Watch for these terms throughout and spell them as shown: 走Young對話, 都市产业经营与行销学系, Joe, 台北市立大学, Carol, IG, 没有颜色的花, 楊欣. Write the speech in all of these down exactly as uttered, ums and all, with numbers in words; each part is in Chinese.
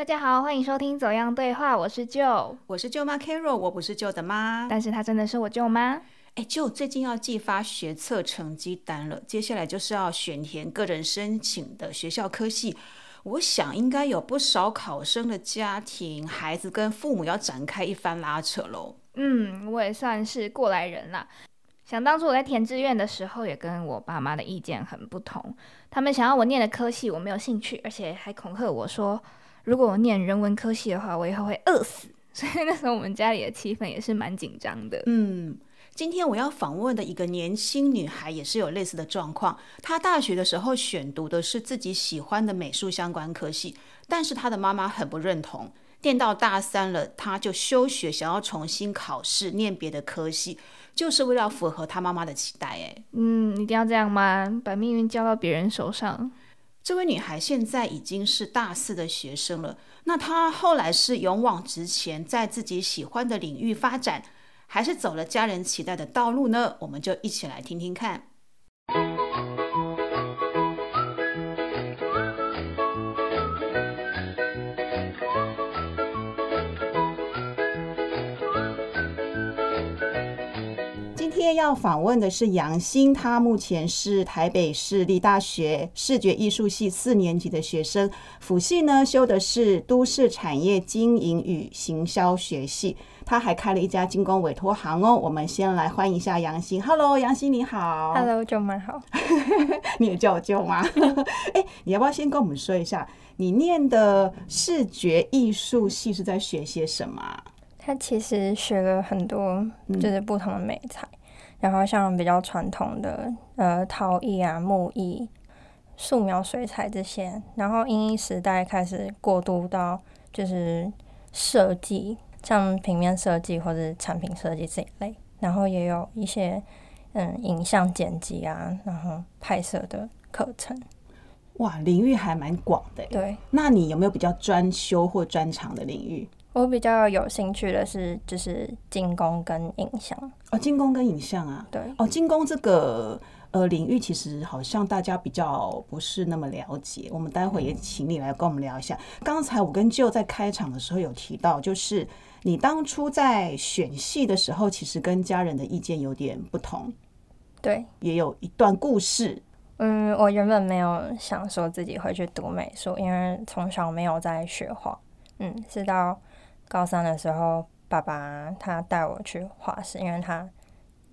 大家好，欢迎收听走样对话，我是 Joe， 我是舅妈 Carol， 我不是 Joe 的妈，但是她真的是我舅妈。哎，就最近要寄发学测成绩单了，接下来就是要选填个人申请的学校科系。我想应该有不少考生的家庭孩子跟父母要展开一番拉扯咯。嗯，我也算是过来人啦。想当初我在填志愿的时候也跟我爸妈的意见很不同，他们想要我念的科系我没有兴趣，而且还恐吓我说如果我念人文科系的话我以后会饿死，所以那时候我们家里的气氛也是蛮紧张的。嗯，今天我要访问的一个年轻女孩也是有类似的状况，她大学的时候选读的是自己喜欢的美术相关科系，但是她的妈妈很不认同，念到大三了她就休学，想要重新考试念别的科系，就是为了符合她妈妈的期待。耶，嗯，一定要这样吗？把命运交到别人手上。这位女孩现在已经是大四的学生了，那她后来是勇往直前，在自己喜欢的领域发展，还是走了家人期待的道路呢？我们就一起来听听看。今天要访问的是杨欣，她目前是台北市立大学视觉艺术系四年级的学生，辅系呢修的是都市产业经营与行销学系，他还开了一家金工委托行哦。我们先来欢迎一下杨欣。Hello， 杨欣你好。Hello， 舅妈好。你也叫我舅妈。哎，你要不要先跟我们说一下，你念的视觉艺术系是在学些什么？他其实学了很多，就是不同的美材，嗯、然后像比较传统的呃陶艺啊、木艺、素描、水彩这些，然后因应时代开始过渡到就是设计。像平面设计或者产品设计这一类，然后也有一些嗯影像剪辑啊，然后拍摄的课程。哇，领域还蛮广的。对，那你有没有比较专修或专长的领域？我比较有兴趣的是就是金工跟影像。哦，金工跟影像啊。对。哦，金工这个呃领域其实好像大家比较不是那么了解，我们待会也请你来跟我们聊一下。刚才我跟 Joe 在开场的时候有提到，就是你当初在选系的时候其实跟家人的意见有点不同。对，也有一段故事。嗯，我原本没有想说自己会去读美术，因为从小没有在学画。嗯，是到高三的时候爸爸他带我去画室，因为他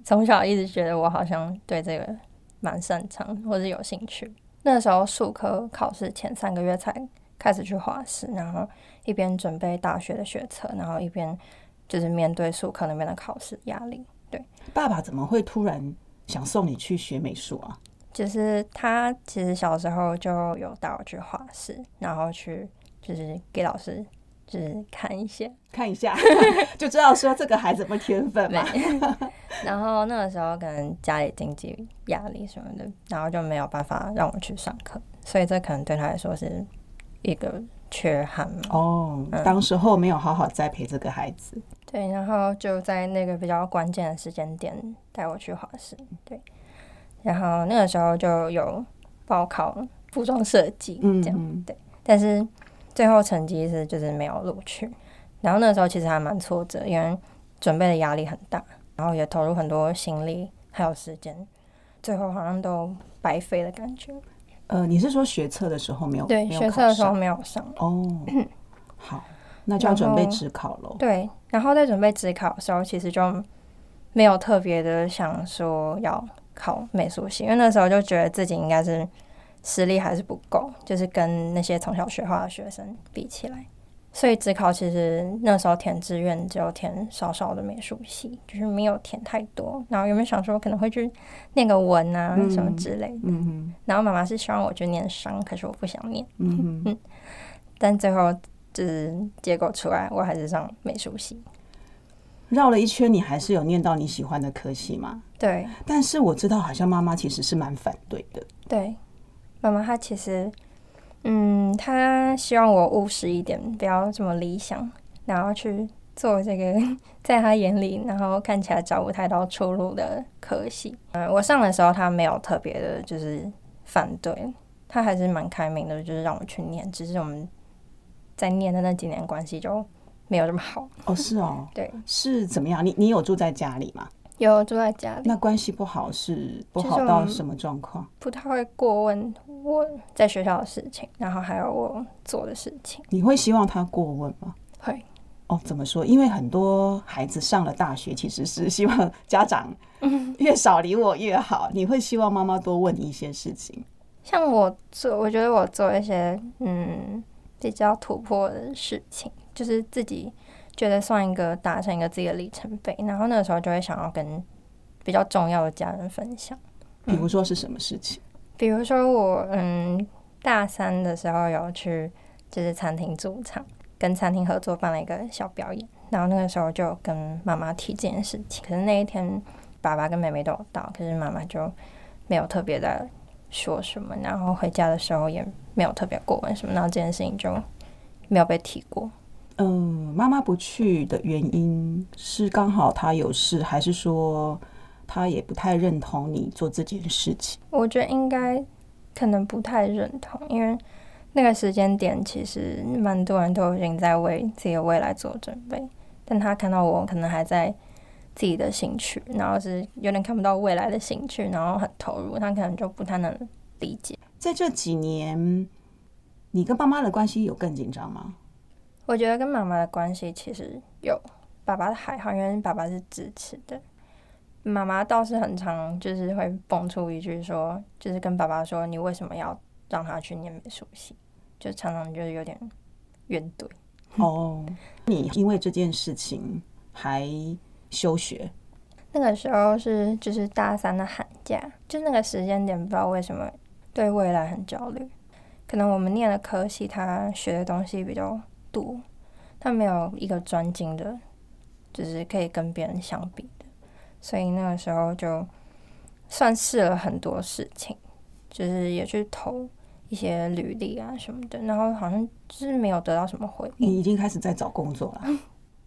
从小一直觉得我好像对这个蛮擅长或是有兴趣。那时候术科考试前三个月才开始去画室，然后一边准备大学的学测，然后一边就是面对术科那边的考试压力。对，爸爸怎么会突然想送你去学美术啊？就是他其实小时候就有带我去画室，然后去就是给老师就是看一下看一下就知道说这个孩子有没有天分嘛。然后那个时候可能家里经济压力什么的，然后就没有办法让我去上课，所以这可能对他来说是一个缺憾嘛。哦，嗯、当时候没有好好栽培这个孩子。对，然后就在那个比较关键的时间点带我去画室。对，然后那个时候就有报考服装设计这样。嗯嗯，对，但是最后成绩是就是没有录取，然后那时候其实还蛮挫折，因为准备的压力很大，然后也投入很多心力还有时间，最后好像都白费的感觉。呃，你是说学测的时候没有？对，没有考上。学测的时候没有上。哦，好，那就要准备指考咯。对，然后在准备指考的时候，其实就没有特别的想说要考美术系，因为那时候就觉得自己应该是实力还是不够，就是跟那些从小学画的学生比起来，所以指考其实那时候填志愿只有填少少的美术系，就是没有填太多。然后有没有想说可能会去念个文啊、嗯、什么之类的。嗯、然后妈妈是希望我去念商，可是我不想念。嗯嗯。但最后就是结果出来，我还是上美术系。绕了一圈，你还是有念到你喜欢的科系吗？对。但是我知道，好像妈妈其实是蛮反对的。对。妈妈她其实嗯她希望我务实一点，不要这么理想，然后去做这个在她眼里然后看起来找不太到出路的科系。嗯，我上的时候她没有特别的就是反对，她还是蛮开明的，就是让我去念，只是我们在念的那几年关系就没有这么好。哦，是哦。对，是怎么样？你你有住在家里吗？有住在家里。那关系不好是不好到什么状况？不太会过问我在学校的事情，然后还有我做的事情。你会希望他过问吗？会。哦，怎么说？因为很多孩子上了大学，其实是希望家长越少理我越好。你会希望妈妈多问你一些事情？像我做，我觉得我做一些嗯比较突破的事情，就是自己觉得算一个达成一个自己的里程碑，然后那个时候就会想要跟比较重要的家人分享。比如说是什么事情？嗯、比如说我嗯大三的时候有去就是餐厅驻唱。跟餐厅合作办了一个小表演，然后那个时候就跟妈妈提这件事情，可是那一天爸爸跟妹妹都有到，可是妈妈就没有特别的说什么，然后回家的时候也没有特别过问什么，然后这件事情就没有被提过。嗯，妈妈不去的原因是刚好她有事，还是说她也不太认同你做这件事情？我觉得应该可能不太认同，因为那个时间点其实蛮多人都已经在为自己的未来做准备，但他看到我可能还在自己的兴趣，然后是有点看不到未来的兴趣，然后很投入，他可能就不太能理解。在这几年你跟爸妈的关系有更紧张吗？我觉得跟妈妈的关系其实有，爸爸还好，因为爸爸是支持的，妈妈倒是很常就是会蹦出一句说，就是跟爸爸说你为什么要让他去念美术系，就常常就是有点怨怼。哦，你因为这件事情还休学？那个时候是就是大三的寒假，就那个时间点，不知道为什么对未来很焦虑。可能我们念的科系，他学的东西比较多，他没有一个专精的，就是可以跟别人相比的，所以那个时候就算试了很多事情，就是也去投一些履历啊什么的，然后好像就是没有得到什么回应。你已经开始在找工作了？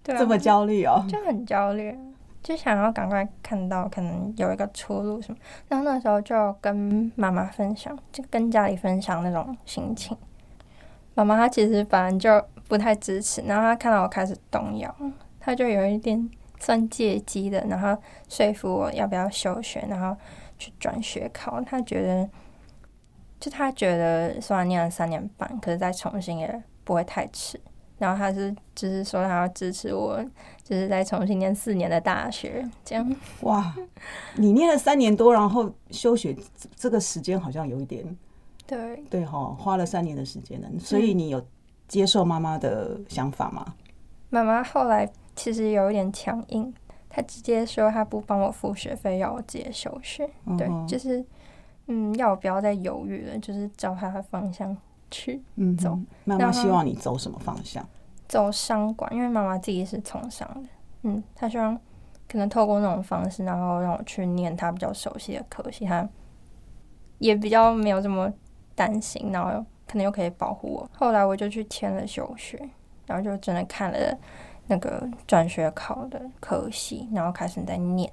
对啊，这么焦虑哦？就很焦虑，就想要赶快看到可能有一个出路什么。然后那时候就跟妈妈分享，就跟家里分享那种心情。妈妈她其实本来就不太支持，然后她看到我开始动摇，她就有一点算借机的，然后说服我要不要休学，然后去转学考。她觉得。就他觉得虽然念了三年半，可是再重新也不会太迟。然后他是就是说他要支持我，就是再重新念四年的大学这样。哇，你念了三年多，然后休学，这个时间好像有一点。对对哈，花了三年的时间呢。所以你有接受妈妈的想法吗？妈妈后来其实有一点强硬，她直接说她不帮我付学费，要我直接休学。嗯、对，就是。嗯，要我不要再犹豫了，就是照他的方向去走。妈妈、嗯、希望你走什么方向？走商管，因为妈妈自己是从商的。嗯，她希望可能透过那种方式，然后让我去念她比较熟悉的科系，她也比较没有这么担心，然后可能又可以保护我。后来我就去签了休学，然后就真的看了那个转学考的科系，然后开始在念。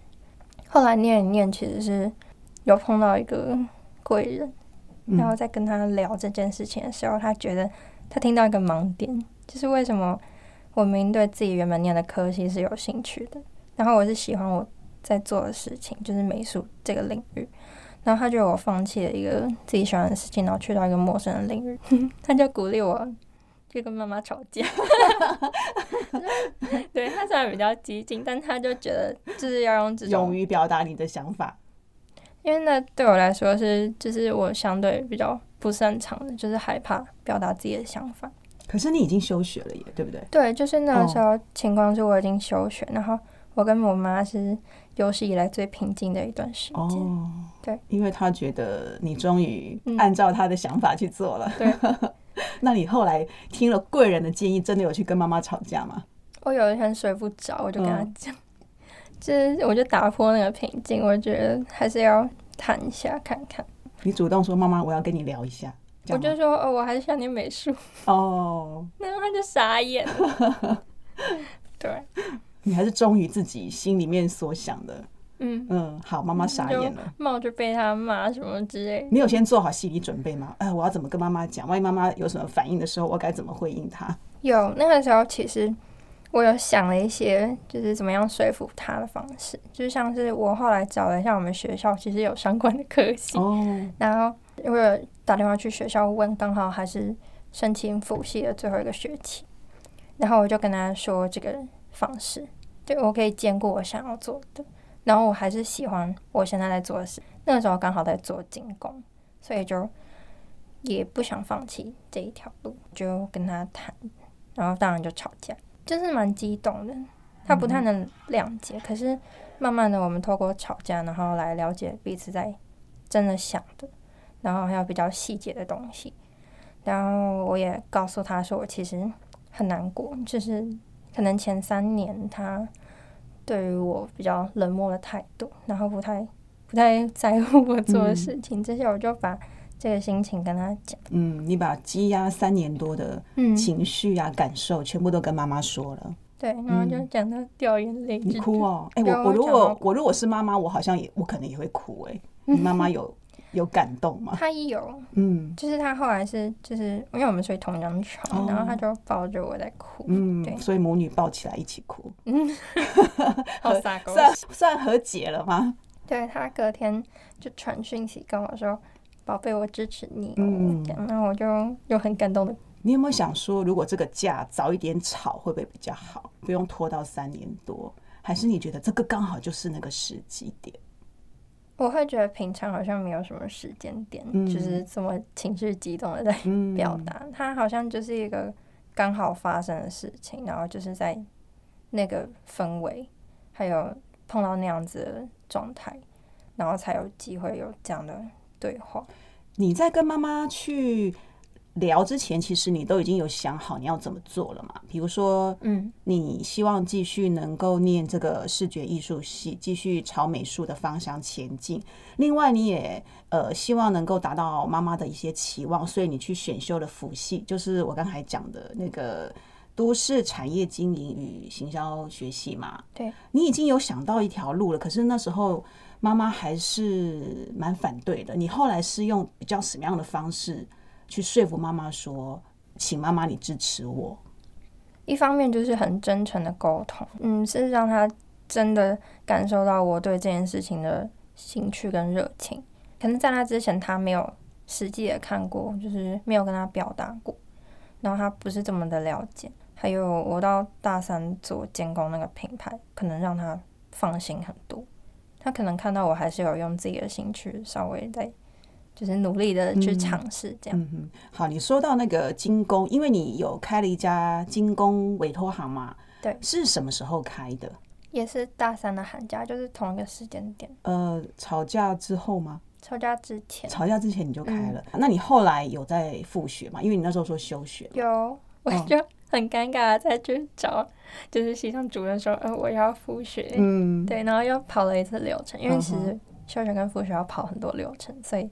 后来念一念，其实是。有碰到一个贵人，然后在跟他聊这件事情的时候、嗯、他觉得他听到一个盲点，就是为什么我明对自己原本念的科系是有兴趣的，然后我是喜欢我在做的事情，就是美术这个领域，然后他觉得我放弃了一个自己喜欢的事情，然后去到一个陌生的领域他就鼓励我就跟妈妈吵架对，他虽然比较激进，但他就觉得就是要用这种勇于表达你的想法，因为那对我来说是就是我相对比较不擅长的，就是害怕表达自己的想法。可是你已经休学了耶，对不对？对，就是那个时候情况是我已经休学、哦、然后我跟我妈是有史以来最平静的一段时间、哦、对，因为她觉得你终于按照她的想法去做了、嗯、对那你后来听了贵人的建议，真的有去跟妈妈吵架吗？我有一天睡不着，我就跟她讲、嗯，就是我就打破那个平静，我觉得还是要谈一下看看。你主动说妈妈我要跟你聊一下，我就说、哦、我还是想念美术哦，然后他就傻眼了对，你还是忠于自己心里面所想的。嗯嗯，好，妈妈傻眼了，冒着被他骂什么之类的。你有先做好心理准备吗？哎，我要怎么跟妈妈讲，万一妈妈有什么反应的时候我该怎么回应她？有，那个时候其实我有想了一些就是怎么样说服他的方式，就像是我后来找了一下我们学校其实有相关的科系、oh. 然后我有打电话去学校问，刚好还是申请辅系的最后一个学期，然后我就跟他说这个方式对我可以兼顾我想要做的，然后我还是喜欢我现在在做的事，那个时候刚好在做金工，所以就也不想放弃这一条路，就跟他谈，然后当然就吵架，就是蛮激动的，他不太能谅解、嗯、可是慢慢的我们透过吵架然后来了解彼此在真的想的，然后还有比较细节的东西，然后我也告诉他说我其实很难过，就是可能前三年他对于我比较冷漠的态度，然后不太不太在乎我做的事情、嗯、这些我就把这个心情跟他讲。嗯，你把积压三年多的情绪啊、嗯、感受全部都跟妈妈说了。对，然后就讲到掉眼泪、嗯、你哭哦、欸、我, 我, 如果我如果是妈妈我好像也我可能也会哭耶、欸、你妈妈有有感动吗？她有，嗯，就是她后来是就是因为我们睡同张床、哦、然后她就抱着我在哭，嗯，对，所以母女抱起来一起哭，嗯，好撒狗血，算和解了吗？对，她隔天就传讯息跟我说宝贝我支持你、哦嗯、然后我就又很感动的。你有没有想说如果这个架早一点吵会不会比较好，不用拖到三年多，还是你觉得这个刚好就是那个时机点？我会觉得平常好像没有什么时间点、嗯、就是这么情绪激动的在表达、嗯、它好像就是一个刚好发生的事情，然后就是在那个氛围还有碰到那样子的状态，然后才有机会有这样的对话。你在跟妈妈去聊之前其实你都已经有想好你要怎么做了嘛？比如说嗯，你希望继续能够念这个视觉艺术系，继续朝美术的方向前进，另外你也、呃、希望能够达到妈妈的一些期望，所以你去选修了辅系，就是我刚才讲的那个都市产业经营与行销学系嘛。对，你已经有想到一条路了，可是那时候妈妈还是蛮反对的，你后来是用比较什么样的方式去说服妈妈说请妈妈你支持我？一方面就是很真诚的沟通，嗯，是让她真的感受到我对这件事情的兴趣跟热情，可能在她之前她没有实际的看过，就是没有跟她表达过，然后她不是这么的了解，还有我到大三做监工那个品牌可能让她放心很多，他可能看到我还是有用自己的心去稍微再就是努力的去尝试这样、嗯嗯、好，你说到那个金工，因为你有开了一家金工委托行嘛，对，是什么时候开的？也是大三的寒假，就是同一个时间点。呃，吵架之后吗？吵架之前。吵架之前你就开了、嗯、那你后来有在复学吗？因为你那时候说休学。有，我就很尴尬的再去找就是系上主任说、呃、我要复学、嗯、对，然后又跑了一次流程，因为其实休学跟复学要跑很多流程、嗯、所以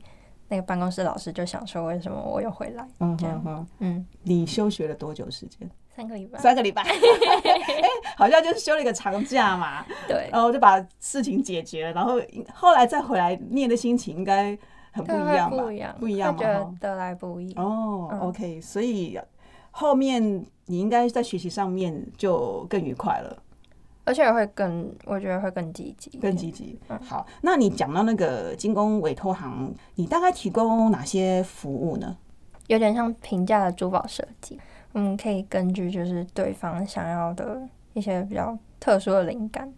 那个办公室老师就想说为什么我又回来、嗯、这样、嗯嗯、你休学了多久时间？三个礼拜。三个礼拜好像就是休了一个长假嘛对，然后就把事情解决了，然后后来再回来念的心情应该很不一样吧？不一样，不一样，他觉得得来不易哦、嗯、OK， 所以后面你应该在学习上面就更愉快了，而且会更，我觉得会更积极，更积极、嗯、好，那你讲到那个金工委托行，你大概提供哪些服务呢？有点像平价的珠宝设计，我们可以根据就是对方想要的一些比较特殊的灵感，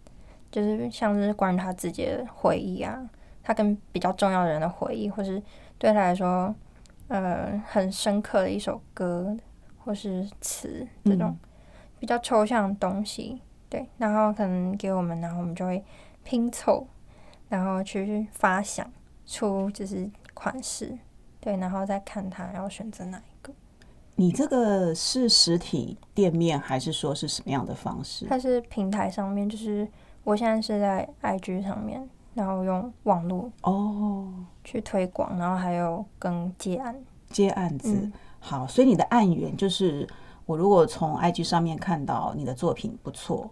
就是像是关于他自己的回忆啊，他跟比较重要的人的回忆，或是对他来说呃很深刻的一首歌或是词，这种比较抽象的东西、嗯、对，然后可能给我们，然后我们就会拼凑，然后去发想出就是款式，对，然后再看它要选择哪一个。你这个是实体店面还是说是什么样的方式？它是平台上面，就是我现在是在 I G 上面，然后用网络哦去推广、哦、然后还有跟接案接案子、嗯，好，所以你的案源就是我如果从 I G 上面看到你的作品不错，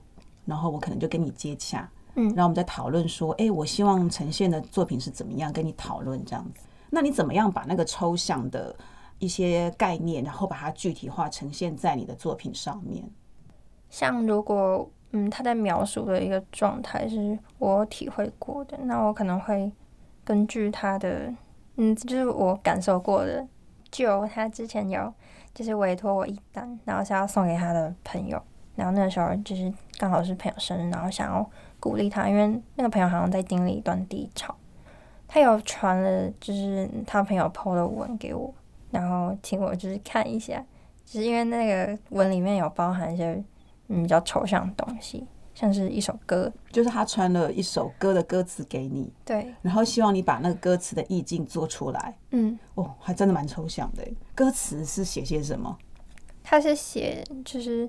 然后我可能就跟你接洽，嗯，然后我们再讨论说哎、欸，我希望呈现的作品是怎么样，跟你讨论这样子。那你怎么样把那个抽象的一些概念，然后把它具体化呈现在你的作品上面。像如果嗯他在描述的一个状态是我体会过的，那我可能会根据他的嗯就是我感受过的，就他之前有就是委托我一单，然后是要送给他的朋友，然后那时候就是刚好是朋友生日，然后想要鼓励他，因为那个朋友好像在经历一段低潮，他有传了就是他朋友 po 的文给我，然后请我就是看一下，就是因为那个文里面有包含一些嗯比较抽象的东西，像是一首歌，就是他传了一首歌的歌词给你，对，然后希望你把那个歌词的意境做出来。嗯，哦，还真的蛮抽象的。歌词是写些什么？他是写就是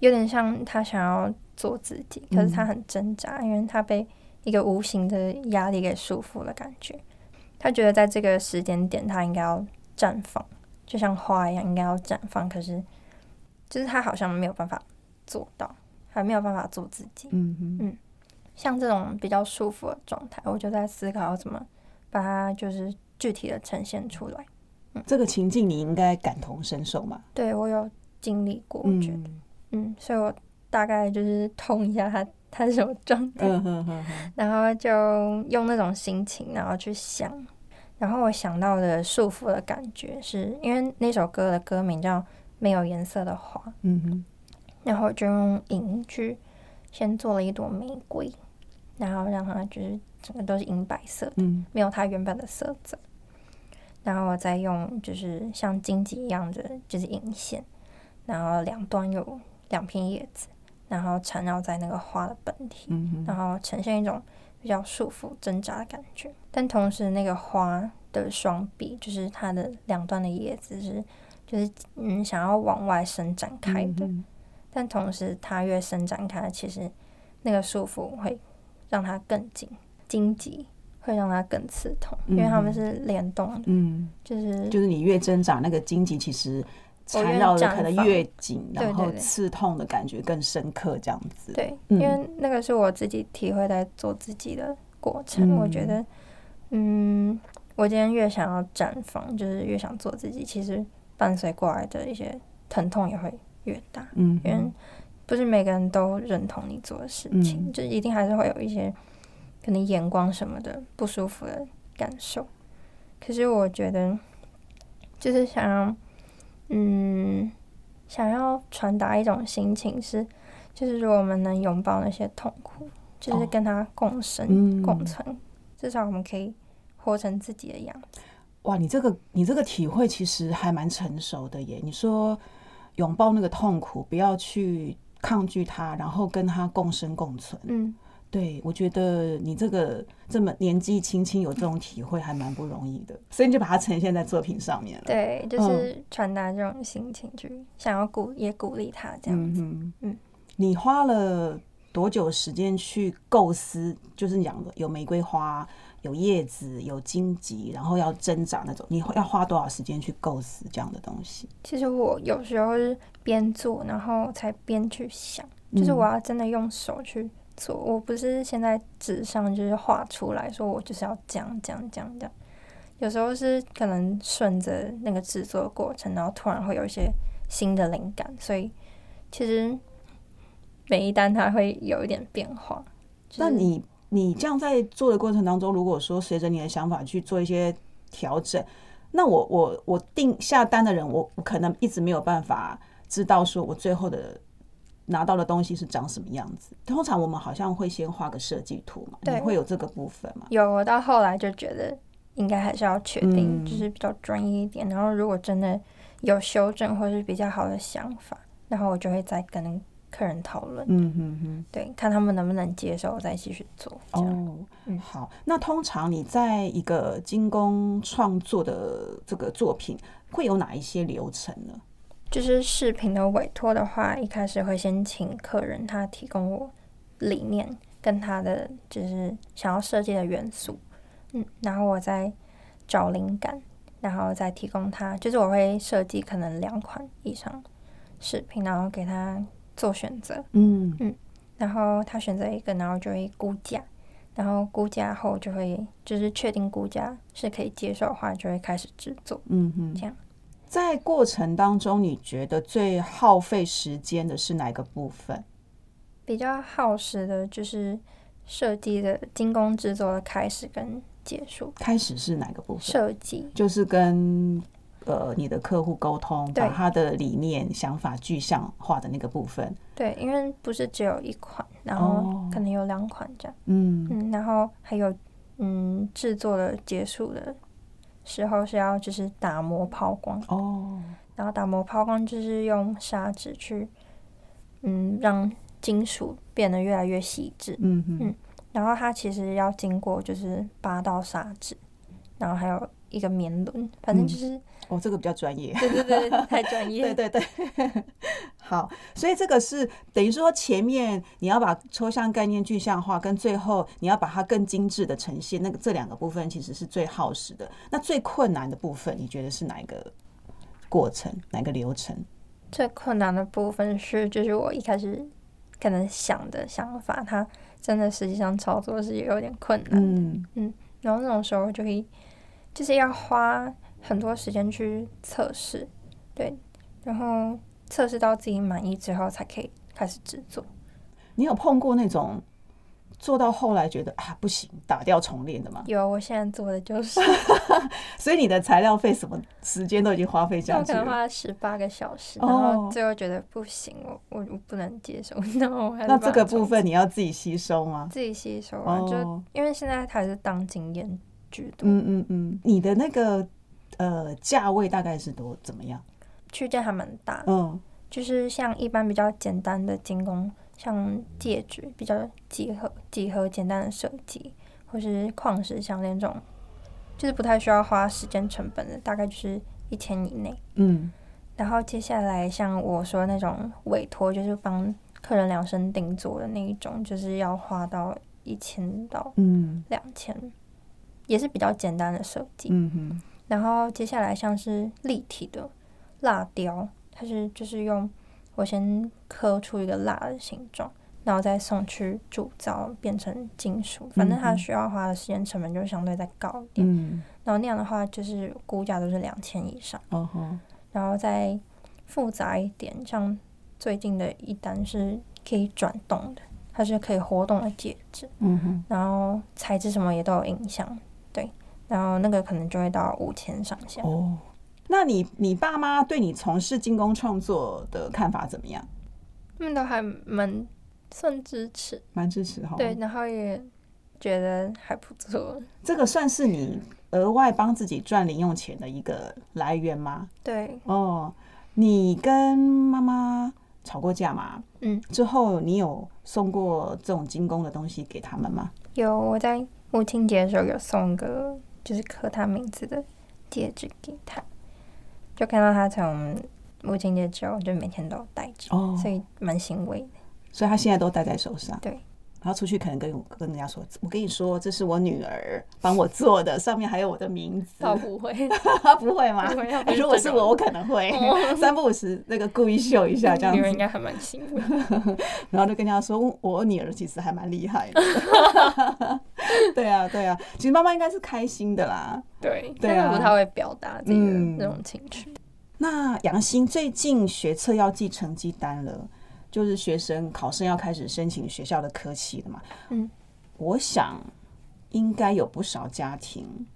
有点像他想要做自己，可是他很挣扎，嗯，因为他被一个无形的压力给束缚的感觉。他觉得在这个时间点他应该要绽放，就像花一样应该要绽放，可是就是他好像没有办法做到，还没有办法做自己。嗯嗯，像这种比较束缚的状态，我就在思考要怎么把它就是具体的呈现出来。嗯，这个情境你应该感同身受嘛？对，我有经历过，我觉得，嗯，嗯所以我大概就是通一下它它是什么状态，嗯嗯嗯嗯，然后就用那种心情，然后去想，然后我想到的束缚的感觉是，因为那首歌的歌名叫《没有颜色的花》，嗯哼，然后就用银去先做了一朵玫瑰，然后让它就是整个都是银白色的，嗯，没有它原本的色泽，然后我再用就是像荆棘一样的就是银线，然后两端有两片叶子，然后缠绕在那个花的本体，嗯，然后呈现一种比较束缚挣扎的感觉，但同时那个花的双臂就是它的两端的叶子是就是嗯想要往外伸展开的，嗯，但同时它越伸展开，其实那个束缚会让它更紧，荆棘会让它更刺痛，因为它们是联动的，嗯，就是就是你越挣扎，那个荆棘其实缠绕的可能越紧，然后刺痛的感觉更深刻，这样子。对，嗯，因为那个是我自己体会在做自己的过程，嗯，我觉得，嗯，我今天越想要绽放，就是越想做自己，其实伴随过来的一些疼痛也会越大，嗯，因为不是每个人都认同你做的事情，嗯，就一定还是会有一些可能眼光什么的不舒服的感受。可是我觉得，就是想要，嗯，想要传达一种心情是，就是如果我们能拥抱那些痛苦，就是跟它共生，哦，嗯，共存，至少我们可以活成自己的样子。哇，你这个你这个体会其实还蛮成熟的耶！你说，拥抱那个痛苦，不要去抗拒它，然后跟它共生共存。嗯，对，我觉得你这个这么年纪轻轻有这种体会还蛮不容易的，所以你就把它呈现在作品上面了。对，就是传达这种心情，去，嗯，想要鼓也鼓励他这样子。嗯嗯，你花了多久时间去构思？就是你讲的有玫瑰花，有叶子，有荆棘，然后要挣扎那种，你要花多少时间去构思这样的东西？其实我有时候是边做，然后才边去想，就是我要真的用手去做，嗯，我不是现在纸上就是画出来说我就是要这样这样这样这样。有时候是可能顺着那个制作的过程，然后突然会有一些新的灵感，所以其实每一单它会有一点变化。就是，那你？你这样在做的过程当中，如果说随着你的想法去做一些调整，那我我我定下单的人，我可能一直没有办法知道说我最后的拿到的东西是长什么样子。通常我们好像会先画个设计图嘛，你会有这个部分吗？有，我到后来就觉得应该还是要确定，嗯，就是比较专业一点。然后如果真的有修正或是比较好的想法，然后我就会再跟客人讨论，嗯嗯嗯，对，看他们能不能接受，再继续做。哦，嗯，好。那通常你在一个精工创作的这个作品，会有哪一些流程呢？就是视频的委托的话，一开始会先请客人他提供我理念跟他的就是想要设计的元素，嗯，然后我再找灵感，然后再提供他，就是我会设计可能两款以上视频，然后给他做选择，嗯嗯，然后他选择一个，然后就会估价，然后估价后就会就是确定估价是可以接受的话，就会开始制作，嗯嗯，这样。在过程当中你觉得最耗费时间的是哪个部分？比较耗时的就是设计的精工制作的开始跟结束。开始是哪个部分？设计就是跟呃你的客户沟通，把他的理念想法具象化的那个部分。对，因为不是只有一款，然后可能有两款这样、哦、嗯, 嗯然后还有嗯制作的结束的时候是要就是打磨抛光哦，然后打磨抛光就是用砂纸去嗯让金属变得越来越细致，嗯嗯，然后它其实要经过就是八道砂纸，然后还有一个棉轮，反正就是、嗯、哦，这个比较专业，对对对，太专业，对对对，好，所以这个是等于说前面你要把抽象概念具象化，跟最后你要把它更精致的呈现，那个这两个部分其实是最耗时的。那最困难的部分，你觉得是哪一个过程，哪个流程？最困难的部分是，就是我一开始可能想的想法，它真的实际上操作是有点困难的，嗯嗯，然后那种时候就会就是要花很多时间去测试，对，然后测试到自己满意之后才可以开始制作。你有碰过那种做到后来觉得啊不行，打掉重练的吗？有，我现在做的就是所以你的材料费什么时间都已经花费下去了，我可能花了十八个小时，然后最后觉得不行， 我, 我不能接受no, 那这个部分你要自己吸收吗？自己吸收啊、oh. 就因为现在还是当经验居多。嗯嗯嗯。你的那个呃价位大概是多怎么样？区间还蛮大，嗯，就是像一般比较简单的精工，像戒指比较几何几何简单的设计，或是矿石项链这种，就是不太需要花时间成本的，大概就是一千以内。嗯，然后接下来像我说那种委托，就是帮客人量身定做的那一种，就是要花到一千到两千、嗯，也是比较简单的设计。嗯哼，然后接下来像是立体的蜡雕，它是就是用我先刻出一个蜡的形状，然后再送去铸造变成金属，反正它需要花的时间成本就相对再高一点、嗯、然后那样的话就是估价都是两千以上、哦、然后再复杂一点，像最近的一单是可以转动的，它是可以活动的戒指、嗯哼，然后材质什么也都有影响，对，然后那个可能就会到五千上下、哦。那你你爸妈对你从事精工创作的看法怎么样？他们都还蛮算支持，蛮支持哈。对，然后也觉得还不错。这个算是你额外帮自己赚零用钱的一个来源吗？对。哦，你跟妈妈吵过架吗？嗯。之后你有送过这种精工的东西给他们吗？有，我在母亲节的时候有送个就是刻他名字的戒指给他。就看到他从母亲节之后就每天都戴着、哦、所以蛮欣慰的，所以他现在都戴在手上，对，然后出去可能 跟, 跟人家说，我跟你说这是我女儿帮我做的，上面还有我的名字。他不会不会吗？不会、欸、如果是我我可能会、哦、三不五时那个故意秀一下这样子，女儿应该还蛮欣慰然后就跟人家说我女儿其实还蛮厉害的对啊对啊，其实妈妈应该是开心的啦，对对啊，但是不太会表达自己的那种情绪、嗯、那杨欣最近学测要寄成绩单了，就是学生考生要开始申请学校的科系了嘛，嗯，我想应该有不少家庭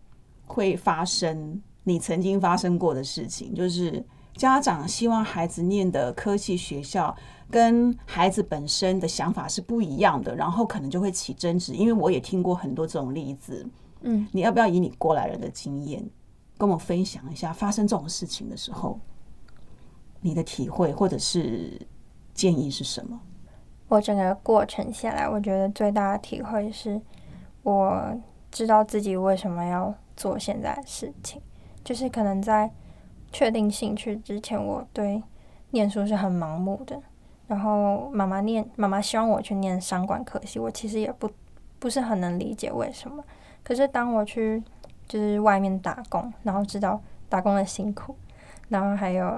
会发生你曾经发生过的事情，就是家长希望孩子念的科系学校跟孩子本身的想法是不一样的，然后可能就会起争执，因为我也听过很多这种例子。嗯，你要不要以你过来人的经验跟我分享一下发生这种事情的时候你的体会或者是建议是什么？我整个过程下来，我觉得最大的体会是我知道自己为什么要做现在的事情，就是可能在确定兴趣之前我对念书是很盲目的，然后妈妈念妈妈希望我去念商管科系，我其实也不不是很能理解为什么，可是当我去就是外面打工，然后知道打工的辛苦，然后还有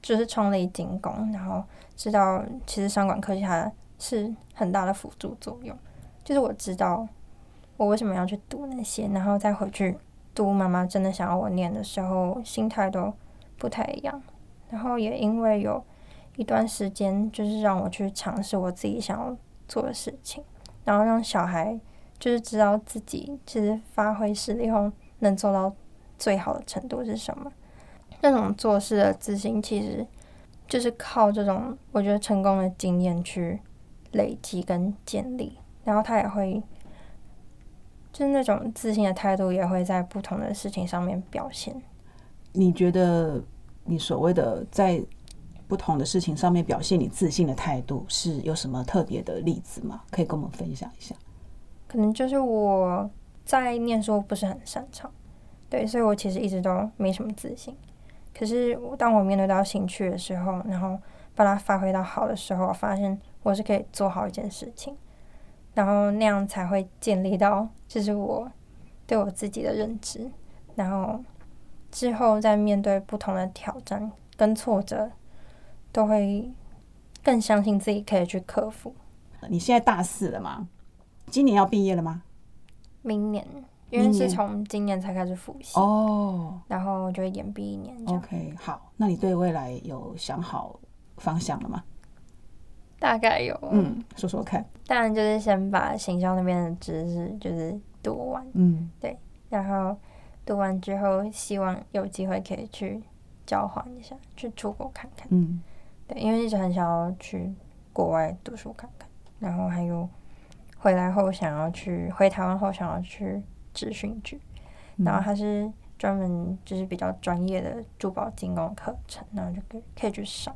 就是创立精工，然后知道其实商管科技它是很大的辅助作用，就是我知道我为什么要去读那些，然后再回去读妈妈真的想要我念的时候，心态都不太一样。然后也因为有一段时间就是让我去尝试我自己想要做的事情，然后让小孩就是知道自己其实发挥实力后能做到最好的程度是什么。那种做事的自信其实就是靠这种我觉得成功的经验去累积跟建立，然后他也会就是那种自信的态度也会在不同的事情上面表现。你觉得你所谓的在不同的事情上面表现你自信的态度是有什么特别的例子吗？可以跟我们分享一下。可能就是我在念书不是很擅长，对，所以我其实一直都没什么自信。可是当我面对到兴趣的时候，然后把它发挥到好的时候，我发现我是可以做好一件事情，然后那样才会建立到就是我对我自己的认知，然后之后在面对不同的挑战跟挫折都会更相信自己可以去克服。你现在大四了吗？今年要毕业了吗？明年，因为是从今年才开始复习哦，然后就会延毕一年这样。 OK， 好，那你对未来有想好方向了吗？大概有，嗯，说说看。当然就是先把行销那边的知识就是读完，嗯，对，然后读完之后希望有机会可以去交换一下，去出国看看，嗯，对，因为一直很想要去国外读书看看，然后还有回来后想要去回台湾后想要去职训局，然后它是专门就是比较专业的珠宝精工课程，然后就可以可以去上。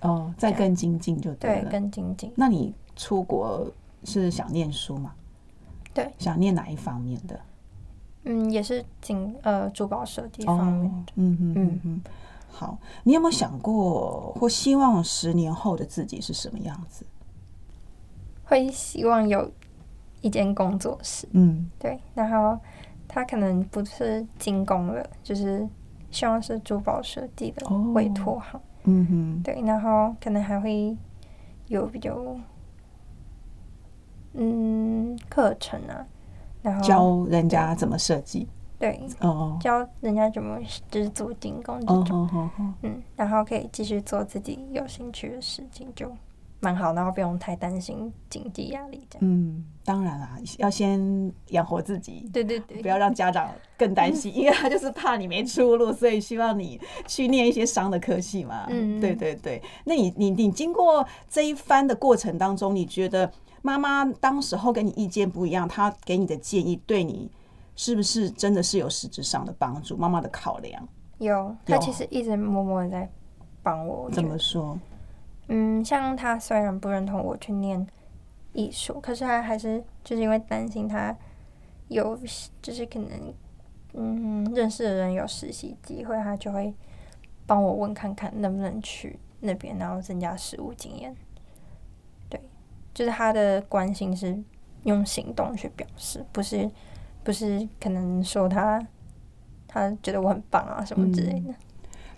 哦，再更精进就对了。对，更精进。那你出国是想念书吗？对，想念哪一方面的？嗯，也是精呃珠宝设计方面的。哦、嗯嗯嗯嗯。好，你有没有想过或希望十年后的自己是什么样子？会希望有一间工作室，嗯，对，然后他可能不是精工了，就是希望是珠宝设计的委托行，嗯哼，对，然后可能还会有比较嗯课程啊，然后教人家怎么设计，对，哦，教人家怎么就是做精工这种，哦哦哦，嗯，然后可以继续做自己有兴趣的事情就蛮好，然后不用太担心经济压力这样。嗯，当然啦，要先养活自己。对对对，不要让家长更担心，因为他就是怕你没出路，所以希望你去念一些商的科系嘛。嗯，对对对。那你你你经过这一番的过程当中，你觉得妈妈当时候跟你意见不一样，她给你的建议对你是不是真的是有实质上的帮助？妈妈的考量有，她其实一直默默的在帮我。怎么说？嗯，像他虽然不认同我去念艺术，可是他还是就是因为担心他有就是可能嗯认识的人有实习机会，他就会帮我问看看能不能去那边，然后增加实务经验。对，就是他的关心是用行动去表示，不是不是可能说他他觉得我很棒啊什么之类的。嗯，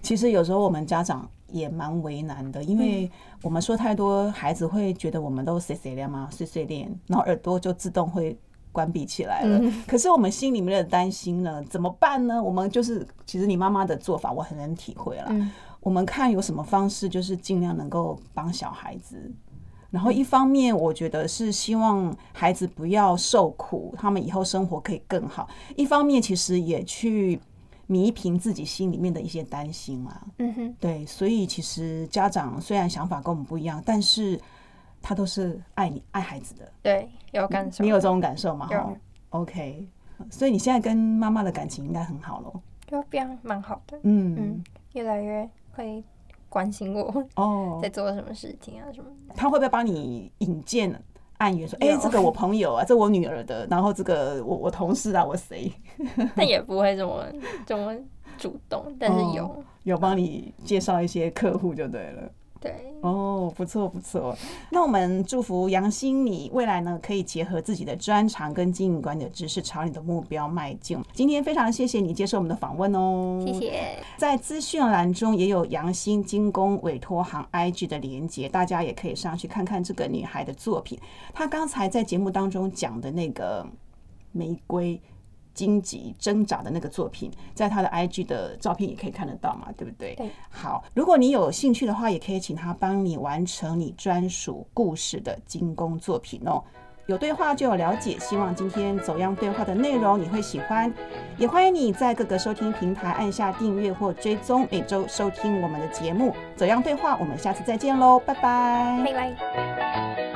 其实有时候我们家长也蛮为难的，因为我们说太多，孩子会觉得我们都碎碎念嘛，碎碎念，然后耳朵就自动会关闭起来了。嗯，可是我们心里面的担心呢，怎么办呢？我们就是，其实你妈妈的做法我很能体会啦。嗯，我们看有什么方式，就是尽量能够帮小孩子。然后一方面我觉得是希望孩子不要受苦，他们以后生活可以更好。一方面其实也去弥平自己心里面的一些担心嘛，嗯哼，对，所以其实家长虽然想法跟我们不一样，但是他都是爱你爱孩子的，对，有感受，你有这种感受吗？有 ，OK， 所以你现在跟妈妈的感情应该很好咯，就变蛮好的，嗯嗯，越来越会关心我哦，在做什么事情啊什么的，他会不会帮你引荐按语说，哎、欸，这个我朋友啊，这我女儿的，然后这个我我同事啊，我谁？但也不会这么这么主动，但是有、哦、有帮你介绍一些客户就对了。对，哦，不错不错。那我们祝福杨欣，你未来呢可以结合自己的专长跟经营管理的知识，朝你的目标迈进。今天非常谢谢你接受我们的访问哦，谢谢。在资讯栏中也有杨欣精工委托行 I G 的连结，大家也可以上去看看这个女孩的作品。她刚才在节目当中讲的那个玫瑰荆棘挣扎的那个作品，在他的 I G 的照片也可以看得到嘛，对不对？对。好，如果你有兴趣的话，也可以请他帮你完成你专属故事的精工作品哦。有对话就有了解，希望今天走样对话的内容你会喜欢，也欢迎你在各个收听平台按下订阅或追踪，每周收听我们的节目走样对话。我们下次再见喽，拜拜，拜拜。